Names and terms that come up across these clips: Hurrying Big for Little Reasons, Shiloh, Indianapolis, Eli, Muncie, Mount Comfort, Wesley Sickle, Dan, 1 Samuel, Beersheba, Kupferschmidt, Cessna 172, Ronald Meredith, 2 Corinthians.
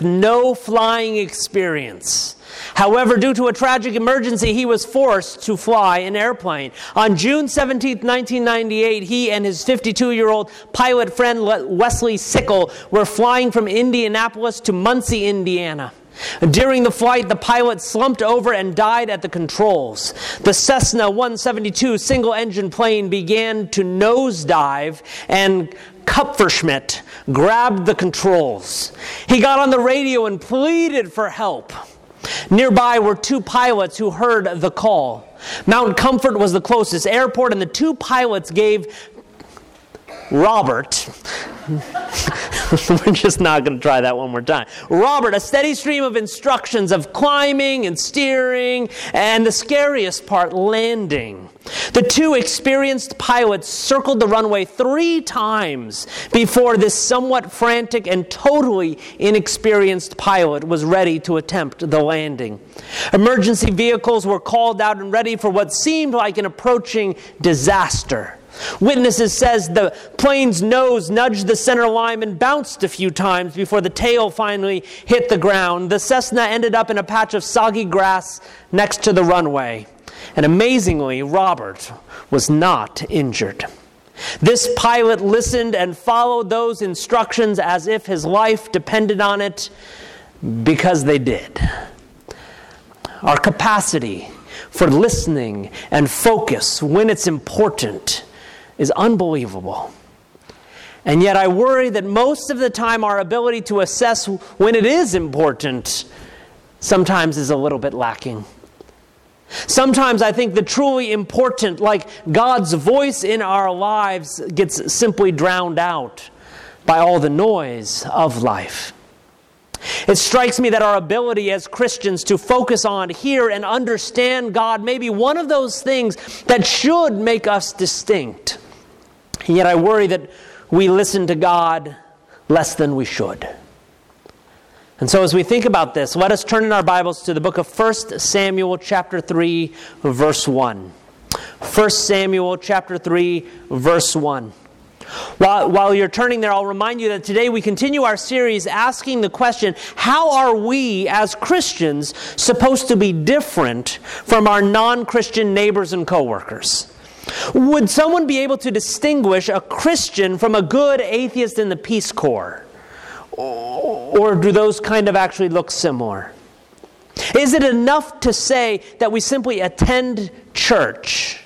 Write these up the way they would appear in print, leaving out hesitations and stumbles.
no flying experience. However, due to a tragic emergency, he was forced to fly an airplane. On June 17, 1998, he and his 52-year-old pilot friend Wesley Sickle were flying from Indianapolis to Muncie, Indiana. During the flight, the pilot slumped over and died at the controls. The Cessna 172 single-engine plane began to nosedive, and Kupferschmidt grabbed the controls. He got on the radio and pleaded for help. Nearby were two pilots who heard the call. Mount Comfort was the closest airport, and the two pilots gave Robert, we're just not going to try that one more time, Robert a steady stream of instructions of climbing and steering, and the scariest part, landing. The two experienced pilots circled the runway 3 times before this somewhat frantic and totally inexperienced pilot was ready to attempt the landing. Emergency vehicles were called out and ready for what seemed like an approaching disaster. Witnesses says the plane's nose nudged the center line and bounced a few times before the tail finally hit the ground. The Cessna ended up in a patch of soggy grass next to the runway. And amazingly, Robert was not injured. This pilot listened and followed those instructions as if his life depended on it, because they did. Our capacity for listening and focus when it's important is unbelievable. And yet I worry that most of the time our ability to assess when it is important sometimes is a little bit lacking. Sometimes I think the truly important, like God's voice in our lives, gets simply drowned out by all the noise of life. It strikes me that our ability as Christians to focus on, hear, and understand God may be one of those things that should make us distinct. And yet I worry that we listen to God less than we should. And so as we think about this, let us turn in our Bibles to the book of 1 Samuel chapter 3, verse 1. 1 Samuel chapter 3, verse 1. While you're turning there, I'll remind you that today we continue our series asking the question, how are we as Christians supposed to be different from our non-Christian neighbors and coworkers? Would someone be able to distinguish a Christian from a good atheist in the Peace Corps? Or do those kind of actually look similar? Is it enough to say that we simply attend church?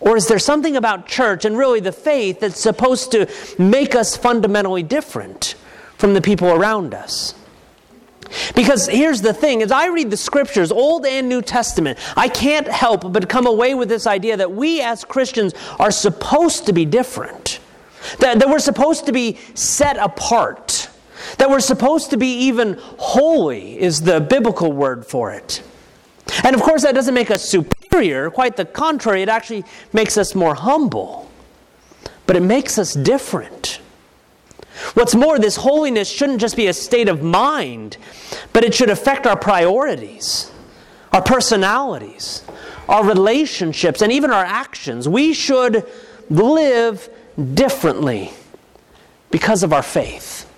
Or is there something about church and really the faith that's supposed to make us fundamentally different from the people around us? Because here's the thing, as I read the scriptures, Old and New Testament, I can't help but come away with this idea that we as Christians are supposed to be different. That we're supposed to be set apart. That we're supposed to be even holy is the biblical word for it. And of course that doesn't make us superior, quite the contrary, it actually makes us more humble. But it makes us different. What's more, this holiness shouldn't just be a state of mind, but it should affect our priorities, our personalities, our relationships, and even our actions. We should live differently because of our faith.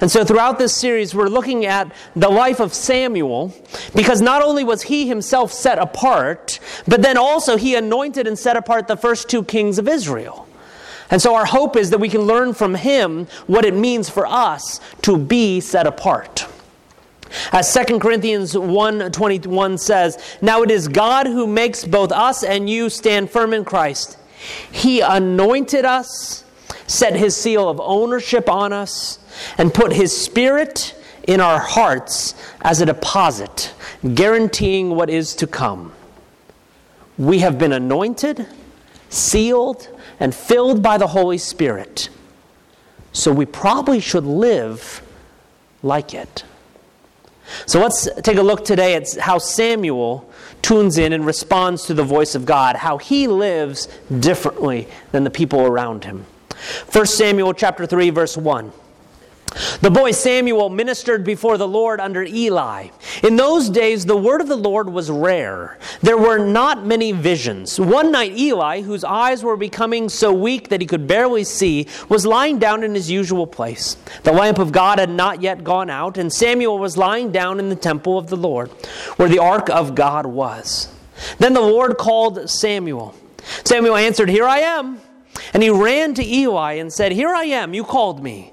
And so throughout this series, we're looking at the life of Samuel, because not only was he himself set apart, but then also he anointed and set apart the first 2 kings of Israel. And so our hope is that we can learn from him what it means for us to be set apart. As 2 Corinthians 1:21 says, "Now it is God who makes both us and you stand firm in Christ. He anointed us, set his seal of ownership on us, and put his spirit in our hearts as a deposit, guaranteeing what is to come." We have been anointed, sealed, and filled by the Holy Spirit. So we probably should live like it. So let's take a look today at how Samuel tunes in and responds to the voice of God, how he lives differently than the people around him. 1 Samuel chapter 3, verse 1. The boy Samuel ministered before the Lord under Eli. In those days, the word of the Lord was rare. There were not many visions. One night, Eli, whose eyes were becoming so weak that he could barely see, was lying down in his usual place. The lamp of God had not yet gone out, and Samuel was lying down in the temple of the Lord, where the ark of God was. Then the Lord called Samuel. Samuel answered, "Here I am." And he ran to Eli and said, "Here I am, you called me."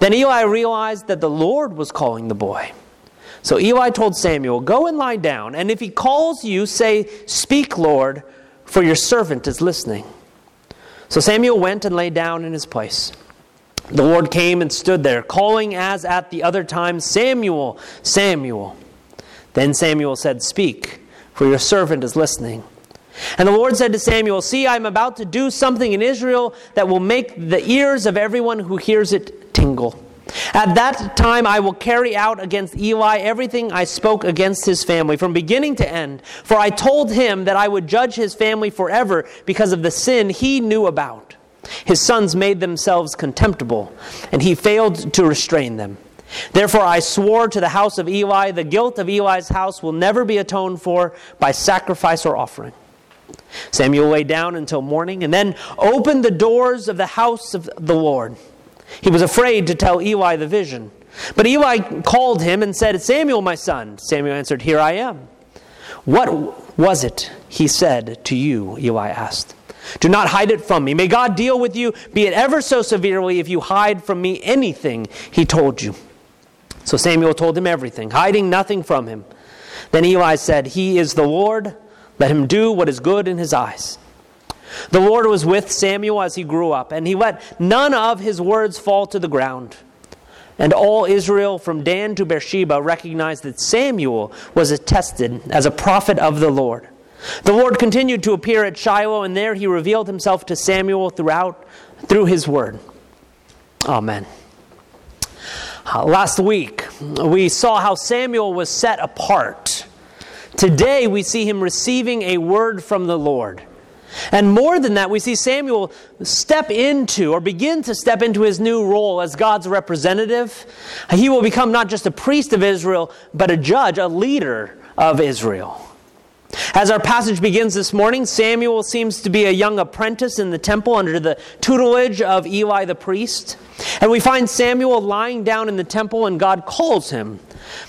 Then Eli realized that the Lord was calling the boy. So Eli told Samuel, "Go and lie down, and if he calls you, say, 'Speak, Lord, for your servant is listening.'" So Samuel went and lay down in his place. The Lord came and stood there, calling as at the other time, "Samuel, Samuel." Then Samuel said, "Speak, for your servant is listening." And the Lord said to Samuel, "See, I am about to do something in Israel that will make the ears of everyone who hears it tingle. At that time I will carry out against Eli everything I spoke against his family, from beginning to end. For I told him that I would judge his family forever because of the sin he knew about. His sons made themselves contemptible, and he failed to restrain them. Therefore I swore to the house of Eli, the guilt of Eli's house will never be atoned for by sacrifice or offering." Samuel lay down until morning and then opened the doors of the house of the Lord. He was afraid to tell Eli the vision. But Eli called him and said, "Samuel, my son." Samuel answered, "Here I am." "What was it he said to you?" Eli asked. "Do not hide it from me. May God deal with you, be it ever so severely, if you hide from me anything he told you." So Samuel told him everything, hiding nothing from him. Then Eli said, "He is the Lord. Let him do what is good in his eyes." The Lord was with Samuel as he grew up, and he let none of his words fall to the ground. And all Israel from Dan to Beersheba recognized that Samuel was attested as a prophet of the Lord. The Lord continued to appear at Shiloh, and there he revealed himself to Samuel through his word. Amen. Last week, we saw how Samuel was set apart. Today, we see him receiving a word from the Lord. And more than that, we see Samuel begin to step into his new role as God's representative. He will become not just a priest of Israel, but a judge, a leader of Israel. As our passage begins this morning, Samuel seems to be a young apprentice in the temple under the tutelage of Eli the priest. And we find Samuel lying down in the temple, and God calls him.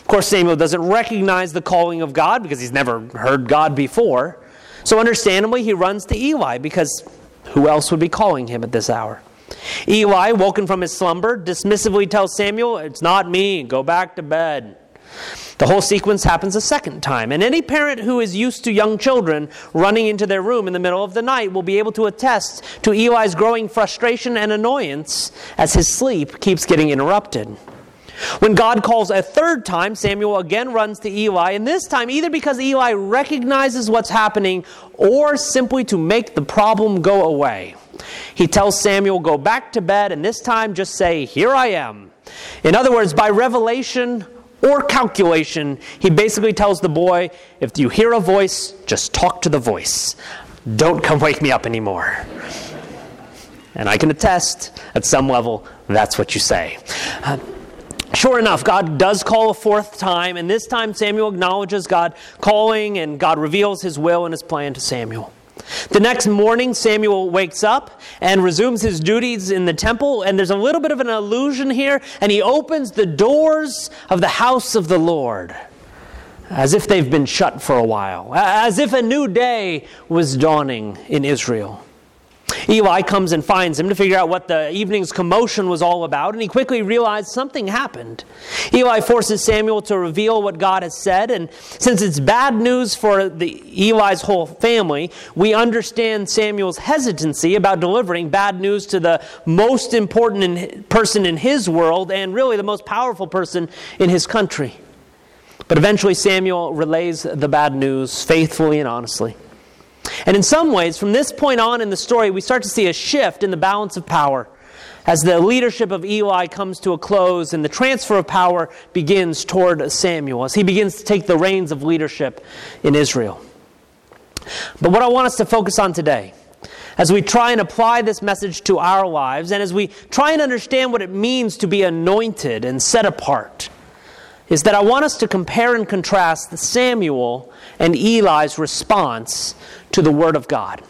Of course, Samuel doesn't recognize the calling of God because he's never heard God before. So understandably, he runs to Eli, because who else would be calling him at this hour? Eli, woken from his slumber, dismissively tells Samuel, "It's not me, go back to bed." The whole sequence happens a second time, and any parent who is used to young children running into their room in the middle of the night will be able to attest to Eli's growing frustration and annoyance as his sleep keeps getting interrupted. When God calls a third time, Samuel again runs to Eli, and this time either because Eli recognizes what's happening or simply to make the problem go away. He tells Samuel, "Go back to bed," and this time just say, "Here I am." In other words, by revelation or calculation, he basically tells the boy, "If you hear a voice, just talk to the voice. Don't come wake me up anymore." And I can attest, at some level, that's what you say. Sure enough, God does call a fourth time, and this time Samuel acknowledges God calling, and God reveals his will and his plan to Samuel. The next morning, Samuel wakes up and resumes his duties in the temple, and there's a little bit of an allusion here, and he opens the doors of the house of the Lord, as if they've been shut for a while, as if a new day was dawning in Israel. Eli comes and finds him to figure out what the evening's commotion was all about, and he quickly realized something happened. Eli forces Samuel to reveal what God has said, and since it's bad news for Eli's whole family, we understand Samuel's hesitancy about delivering bad news to the most important person in his world, and really the most powerful person in his country. But eventually Samuel relays the bad news faithfully and honestly. And in some ways, from this point on in the story, we start to see a shift in the balance of power as the leadership of Eli comes to a close and the transfer of power begins toward Samuel as he begins to take the reins of leadership in Israel. But what I want us to focus on today, as we try and apply this message to our lives, and as we try and understand what it means to be anointed and set apart, is that I want us to compare and contrast the Samuel and Eli's response to the Word of God.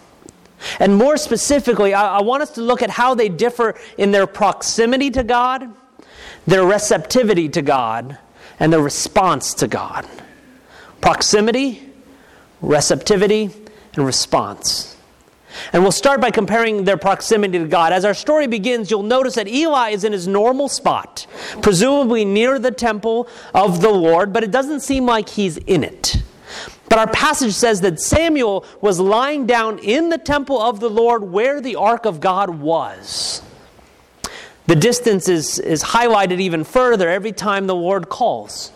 And more specifically, I want us to look at how they differ in their proximity to God, their receptivity to God, and their response to God. Proximity, receptivity, and response. And we'll start by comparing their proximity to God. As our story begins, you'll notice that Eli is in his normal spot, presumably near the temple of the Lord, but it doesn't seem like he's in it. But our passage says that Samuel was lying down in the temple of the Lord where the ark of God was. The distance is highlighted even further every time the Lord calls.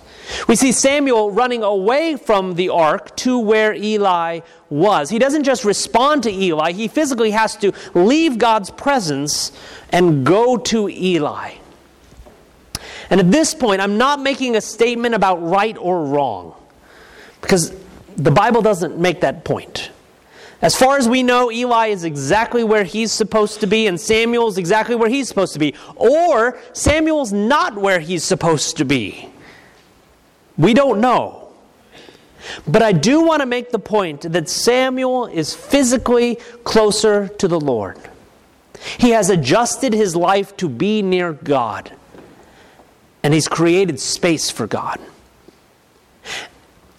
We see Samuel running away from the ark to where Eli was. He doesn't just respond to Eli. He physically has to leave God's presence and go to Eli. And at this point, I'm not making a statement about right or wrong, because the Bible doesn't make that point. As far as we know, Eli is exactly where he's supposed to be, and Samuel's exactly where he's supposed to be. Or Samuel's not where he's supposed to be. We don't know. But I do want to make the point that Samuel is physically closer to the Lord. He has adjusted his life to be near God. And he's created space for God.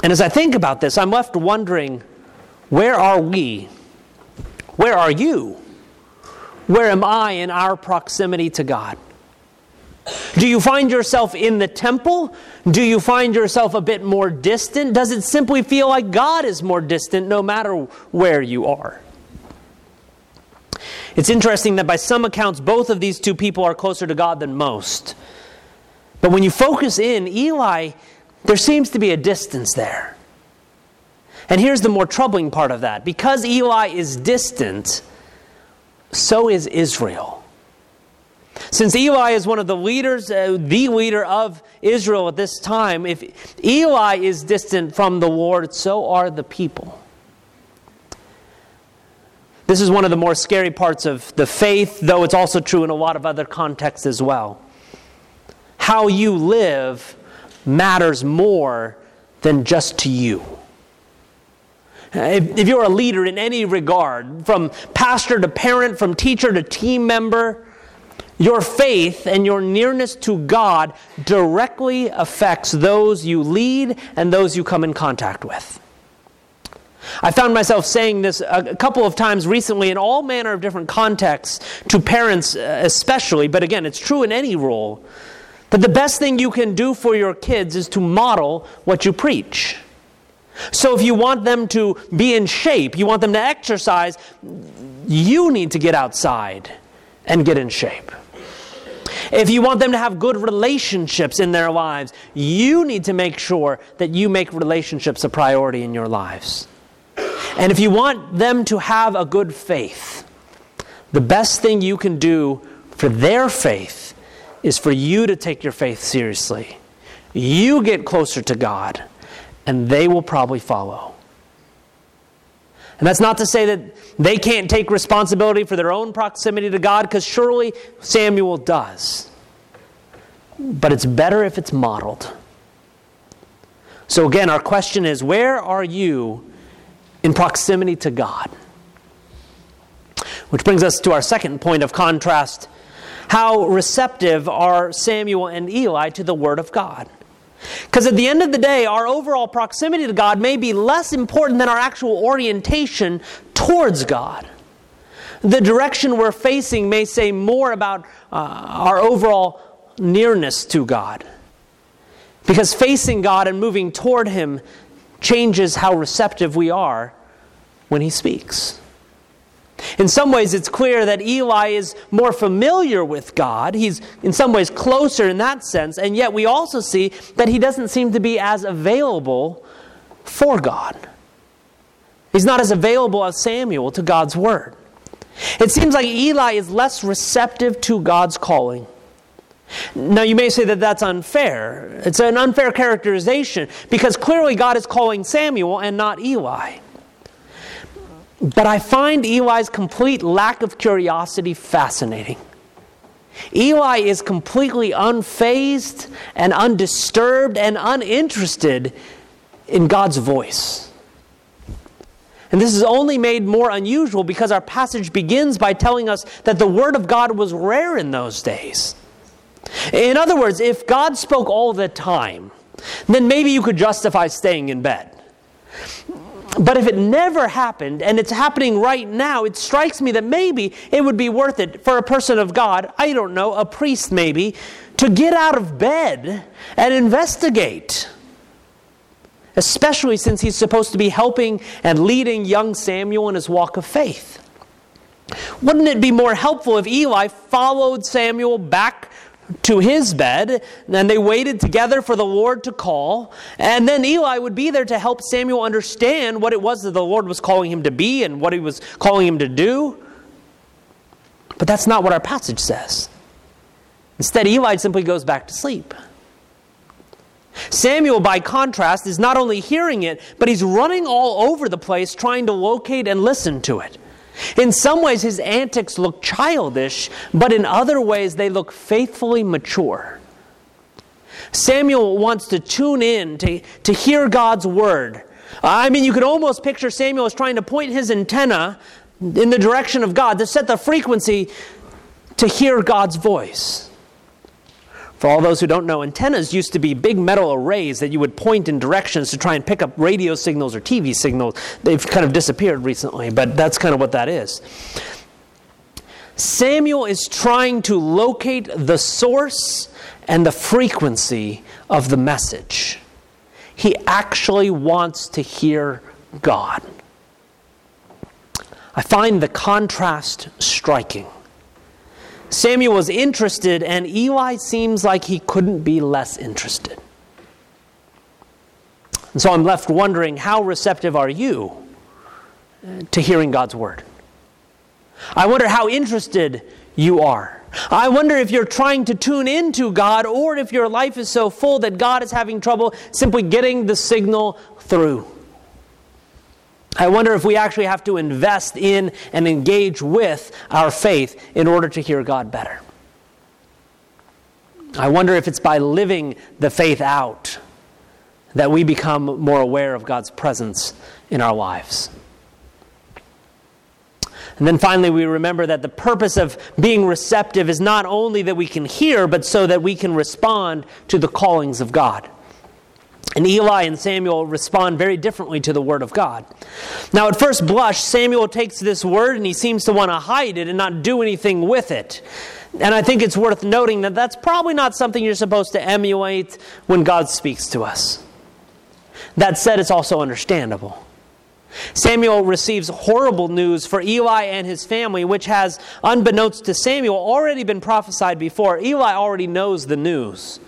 And as I think about this, I'm left wondering, where are we? Where are you? Where am I in our proximity to God? Do you find yourself in the temple? Do you find yourself a bit more distant? Does it simply feel like God is more distant no matter where you are? It's interesting that by some accounts, both of these two people are closer to God than most. But when you focus in, Eli, there seems to be a distance there. And here's the more troubling part of that. Because Eli is distant, so is Israel. Since Eli is one of the leaders, the leader of Israel at this time, if Eli is distant from the Lord, so are the people. This is one of the more scary parts of the faith, though it's also true in a lot of other contexts as well. How you live matters more than just to you. If you're a leader in any regard, from pastor to parent, from teacher to team member, your faith and your nearness to God directly affects those you lead and those you come in contact with. I found myself saying this a couple of times recently in all manner of different contexts, to parents especially, but again, it's true in any role, that the best thing you can do for your kids is to model what you preach. So if you want them to be in shape, you want them to exercise, you need to get outside and get in shape. If you want them to have good relationships in their lives, you need to make sure that you make relationships a priority in your lives. And if you want them to have a good faith, the best thing you can do for their faith is for you to take your faith seriously. You get closer to God, and they will probably follow. And that's not to say that they can't take responsibility for their own proximity to God, because surely Samuel does. But it's better if it's modeled. So again, our question is, where are you in proximity to God? Which brings us to our second point of contrast. How receptive are Samuel and Eli to the Word of God? Because at the end of the day, our overall proximity to God may be less important than our actual orientation towards God. The direction we're facing may say more about our overall nearness to God. Because facing God and moving toward Him changes how receptive we are when He speaks. In some ways, it's clear that Eli is more familiar with God. He's in some ways closer in that sense, and yet we also see that he doesn't seem to be as available for God. He's not as available as Samuel to God's word. It seems like Eli is less receptive to God's calling. Now, you may say that that's unfair. It's an unfair characterization because clearly God is calling Samuel and not Eli. But I find Eli's complete lack of curiosity fascinating. Eli is completely unfazed and undisturbed and uninterested in God's voice. And this is only made more unusual because our passage begins by telling us that the word of God was rare in those days. In other words, if God spoke all the time, then maybe you could justify staying in bed. But if it never happened, and it's happening right now, it strikes me that maybe it would be worth it for a person of God, I don't know, a priest maybe, to get out of bed and investigate. Especially since he's supposed to be helping and leading young Samuel in his walk of faith. Wouldn't it be more helpful if Eli followed Samuel back to his bed, and they waited together for the Lord to call, and then Eli would be there to help Samuel understand what it was that the Lord was calling him to be and what he was calling him to do? But that's not what our passage says. Instead, Eli simply goes back to sleep. Samuel, by contrast, is not only hearing it, but he's running all over the place trying to locate and listen to it. In some ways, his antics look childish, but in other ways, they look faithfully mature. Samuel wants to tune in to hear God's word. I mean, you could almost picture Samuel as trying to point his antenna in the direction of God to set the frequency to hear God's voice. For all those who don't know, antennas used to be big metal arrays that you would point in directions to try and pick up radio signals or TV signals. They've kind of disappeared recently, but that's kind of what that is. Samuel is trying to locate the source and the frequency of the message. He actually wants to hear God. I find the contrast striking. Samuel was interested, and Eli seems like he couldn't be less interested. And so I'm left wondering, how receptive are you to hearing God's word? I wonder how interested you are. I wonder if you're trying to tune into God, or if your life is so full that God is having trouble simply getting the signal through. I wonder if we actually have to invest in and engage with our faith in order to hear God better. I wonder if it's by living the faith out that we become more aware of God's presence in our lives. And then finally, we remember that the purpose of being receptive is not only that we can hear, but so that we can respond to the callings of God. And Eli and Samuel respond very differently to the word of God. Now, at first blush, Samuel takes this word and he seems to want to hide it and not do anything with it. And I think it's worth noting that that's probably not something you're supposed to emulate when God speaks to us. That said, it's also understandable. Samuel receives horrible news for Eli and his family, which has, unbeknownst to Samuel, already been prophesied before. Eli already knows the news.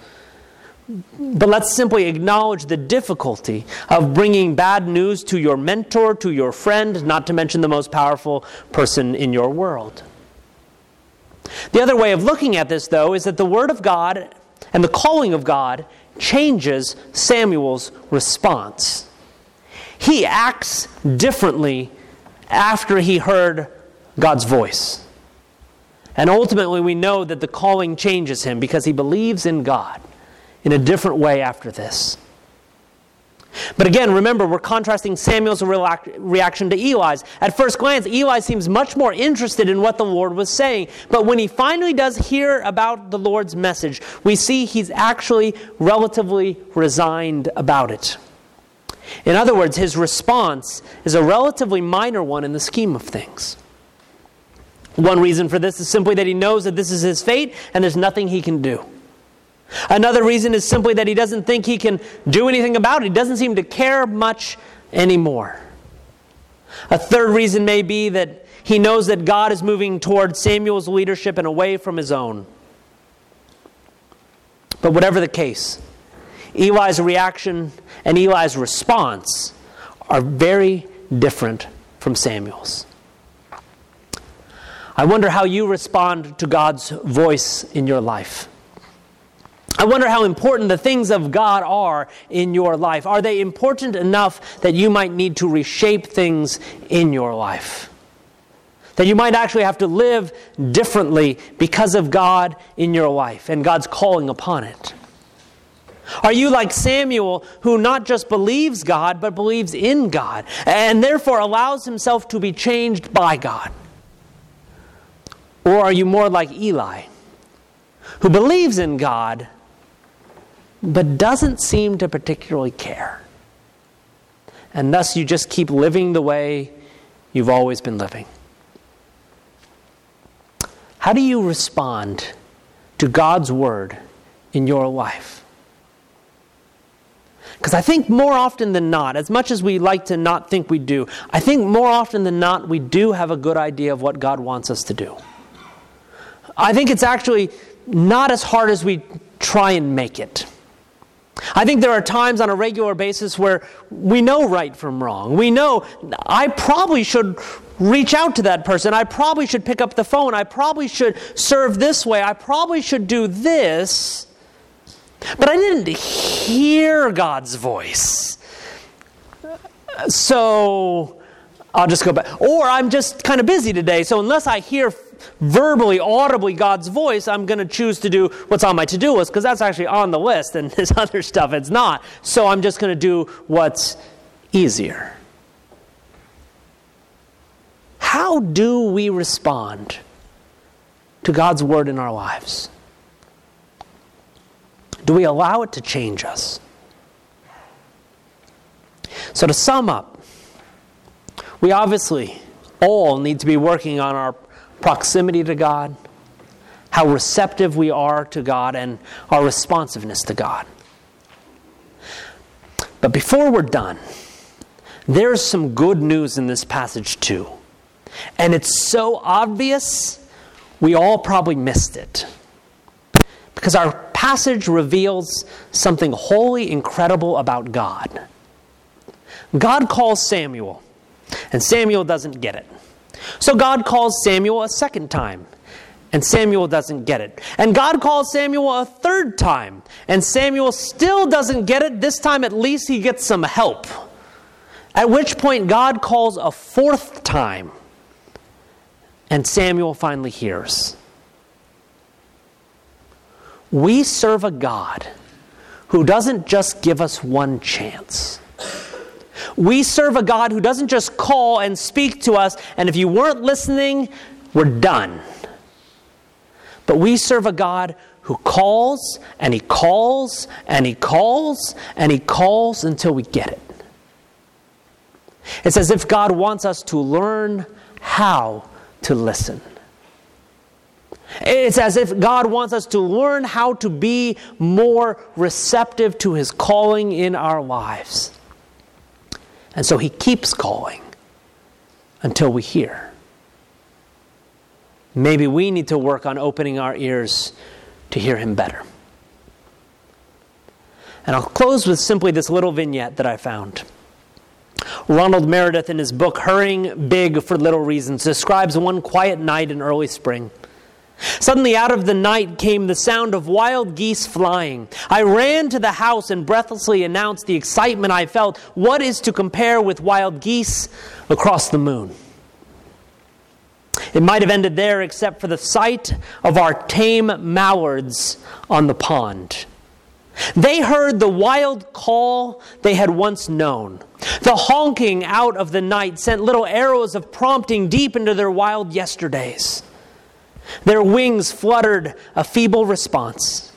But let's simply acknowledge the difficulty of bringing bad news to your mentor, to your friend, not to mention the most powerful person in your world. The other way of looking at this, though, is that the word of God and the calling of God changes Samuel's response. He acts differently after he heard God's voice. And ultimately, we know that the calling changes him because he believes in God in a different way after this. But again, remember, we're contrasting Samuel's reaction to Eli's. At first glance, Eli seems much more interested in what the Lord was saying. But when he finally does hear about the Lord's message, we see he's actually relatively resigned about it. In other words, his response is a relatively minor one in the scheme of things. One reason for this is simply that he knows that this is his fate and there's nothing he can do. Another reason is simply that he doesn't think he can do anything about it. He doesn't seem to care much anymore. A third reason may be that He knows that God is moving toward Samuel's leadership and away from his own. But whatever the case, Eli's reaction and Eli's response are very different from Samuel's. I wonder how you respond to God's voice in your life. I wonder how important the things of God are in your life. Are they important enough that you might need to reshape things in your life? That you might actually have to live differently because of God in your life and God's calling upon it? Are you like Samuel, who not just believes God, but believes in God, and therefore allows himself to be changed by God? Or are you more like Eli, who believes in God, but doesn't seem to particularly care? And thus you just keep living the way you've always been living. How do you respond to God's word in your life? Because I think more often than not, as much as we like to not think we do, I think more often than not we do have a good idea of what God wants us to do. I think it's actually not as hard as we try and make it. I think there are times on a regular basis where we know right from wrong. We know I probably should reach out to that person. I probably should pick up the phone. I probably should serve this way. I probably should do this. But I didn't hear God's voice, so I'll just go back. Or I'm just kind of busy today, so unless I hear verbally, audibly God's voice, I'm going to choose to do what's on my to-do list, because that's actually on the list, and this other stuff, it's not. So I'm just going to do what's easier. How do we respond to God's word in our lives? Do we allow it to change us? So to sum up, we obviously all need to be working on our proximity to God, how receptive we are to God, and our responsiveness to God. But before we're done, there's some good news in this passage too. And it's so obvious, we all probably missed it. Because our passage reveals something wholly incredible about God. God calls Samuel, and Samuel doesn't get it. So God calls Samuel a second time, and Samuel doesn't get it. And God calls Samuel a third time, and Samuel still doesn't get it. This time at least he gets some help. At which point God calls a fourth time, and Samuel finally hears. We serve a God who doesn't just give us one chance. We serve a God who doesn't just call and speak to us, and if you weren't listening, we're done. But we serve a God who calls, and he calls, and he calls, and he calls until we get it. It's as if God wants us to learn how to listen. It's as if God wants us to learn how to be more receptive to his calling in our lives. And so he keeps calling until we hear. Maybe we need to work on opening our ears to hear him better. And I'll close with simply this little vignette that I found. Ronald Meredith, in his book Hurrying Big for Little Reasons, describes one quiet night in early spring. Suddenly out of the night came the sound of wild geese flying. I ran to the house and breathlessly announced the excitement I felt. What is to compare with wild geese across the moon? It might have ended there except for the sight of our tame mallards on the pond. They heard the wild call they had once known. The honking out of the night sent little arrows of prompting deep into their wild yesterdays. Their wings fluttered a feeble response.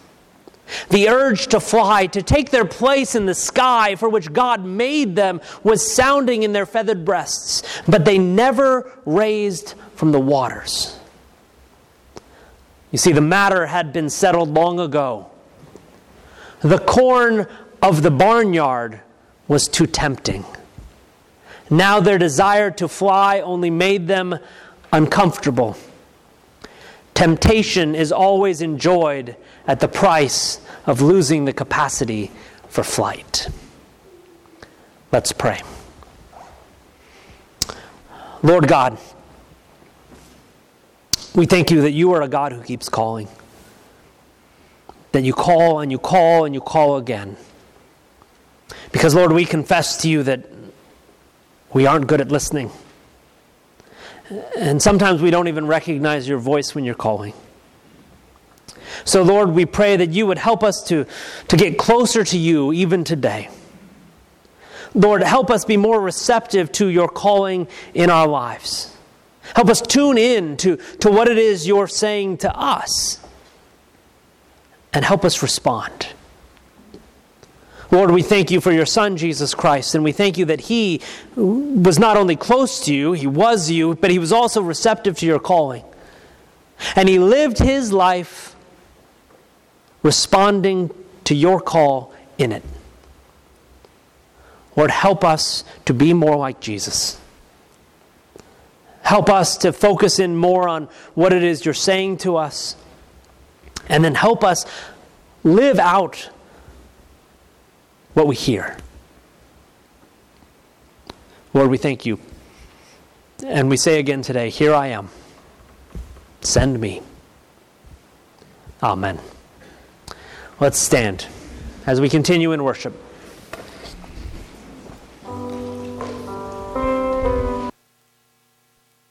The urge to fly, to take their place in the sky for which God made them, was sounding in their feathered breasts, but they never raised from the waters. You see, the matter had been settled long ago. The corn of the barnyard was too tempting. Now their desire to fly only made them uncomfortable. Temptation is always enjoyed at the price of losing the capacity for flight. Let's pray. Lord God, we thank you that you are a God who keeps calling. That you call and you call and you call again. Because, Lord, we confess to you that we aren't good at listening. And sometimes we don't even recognize your voice when you're calling. So, Lord, we pray that you would help us to get closer to you even today. Lord, help us be more receptive to your calling in our lives. Help us tune in to what it is you're saying to us. And help us respond. Lord, we thank you for your Son, Jesus Christ, and we thank you that he was not only close to you, he was you, but he was also receptive to your calling. And he lived his life responding to your call in it. Lord, help us to be more like Jesus. Help us to focus in more on what it is you're saying to us. And then help us live out what we hear. Lord, we thank you. And we say again today, here I am. Send me. Amen. Let's stand as we continue in worship.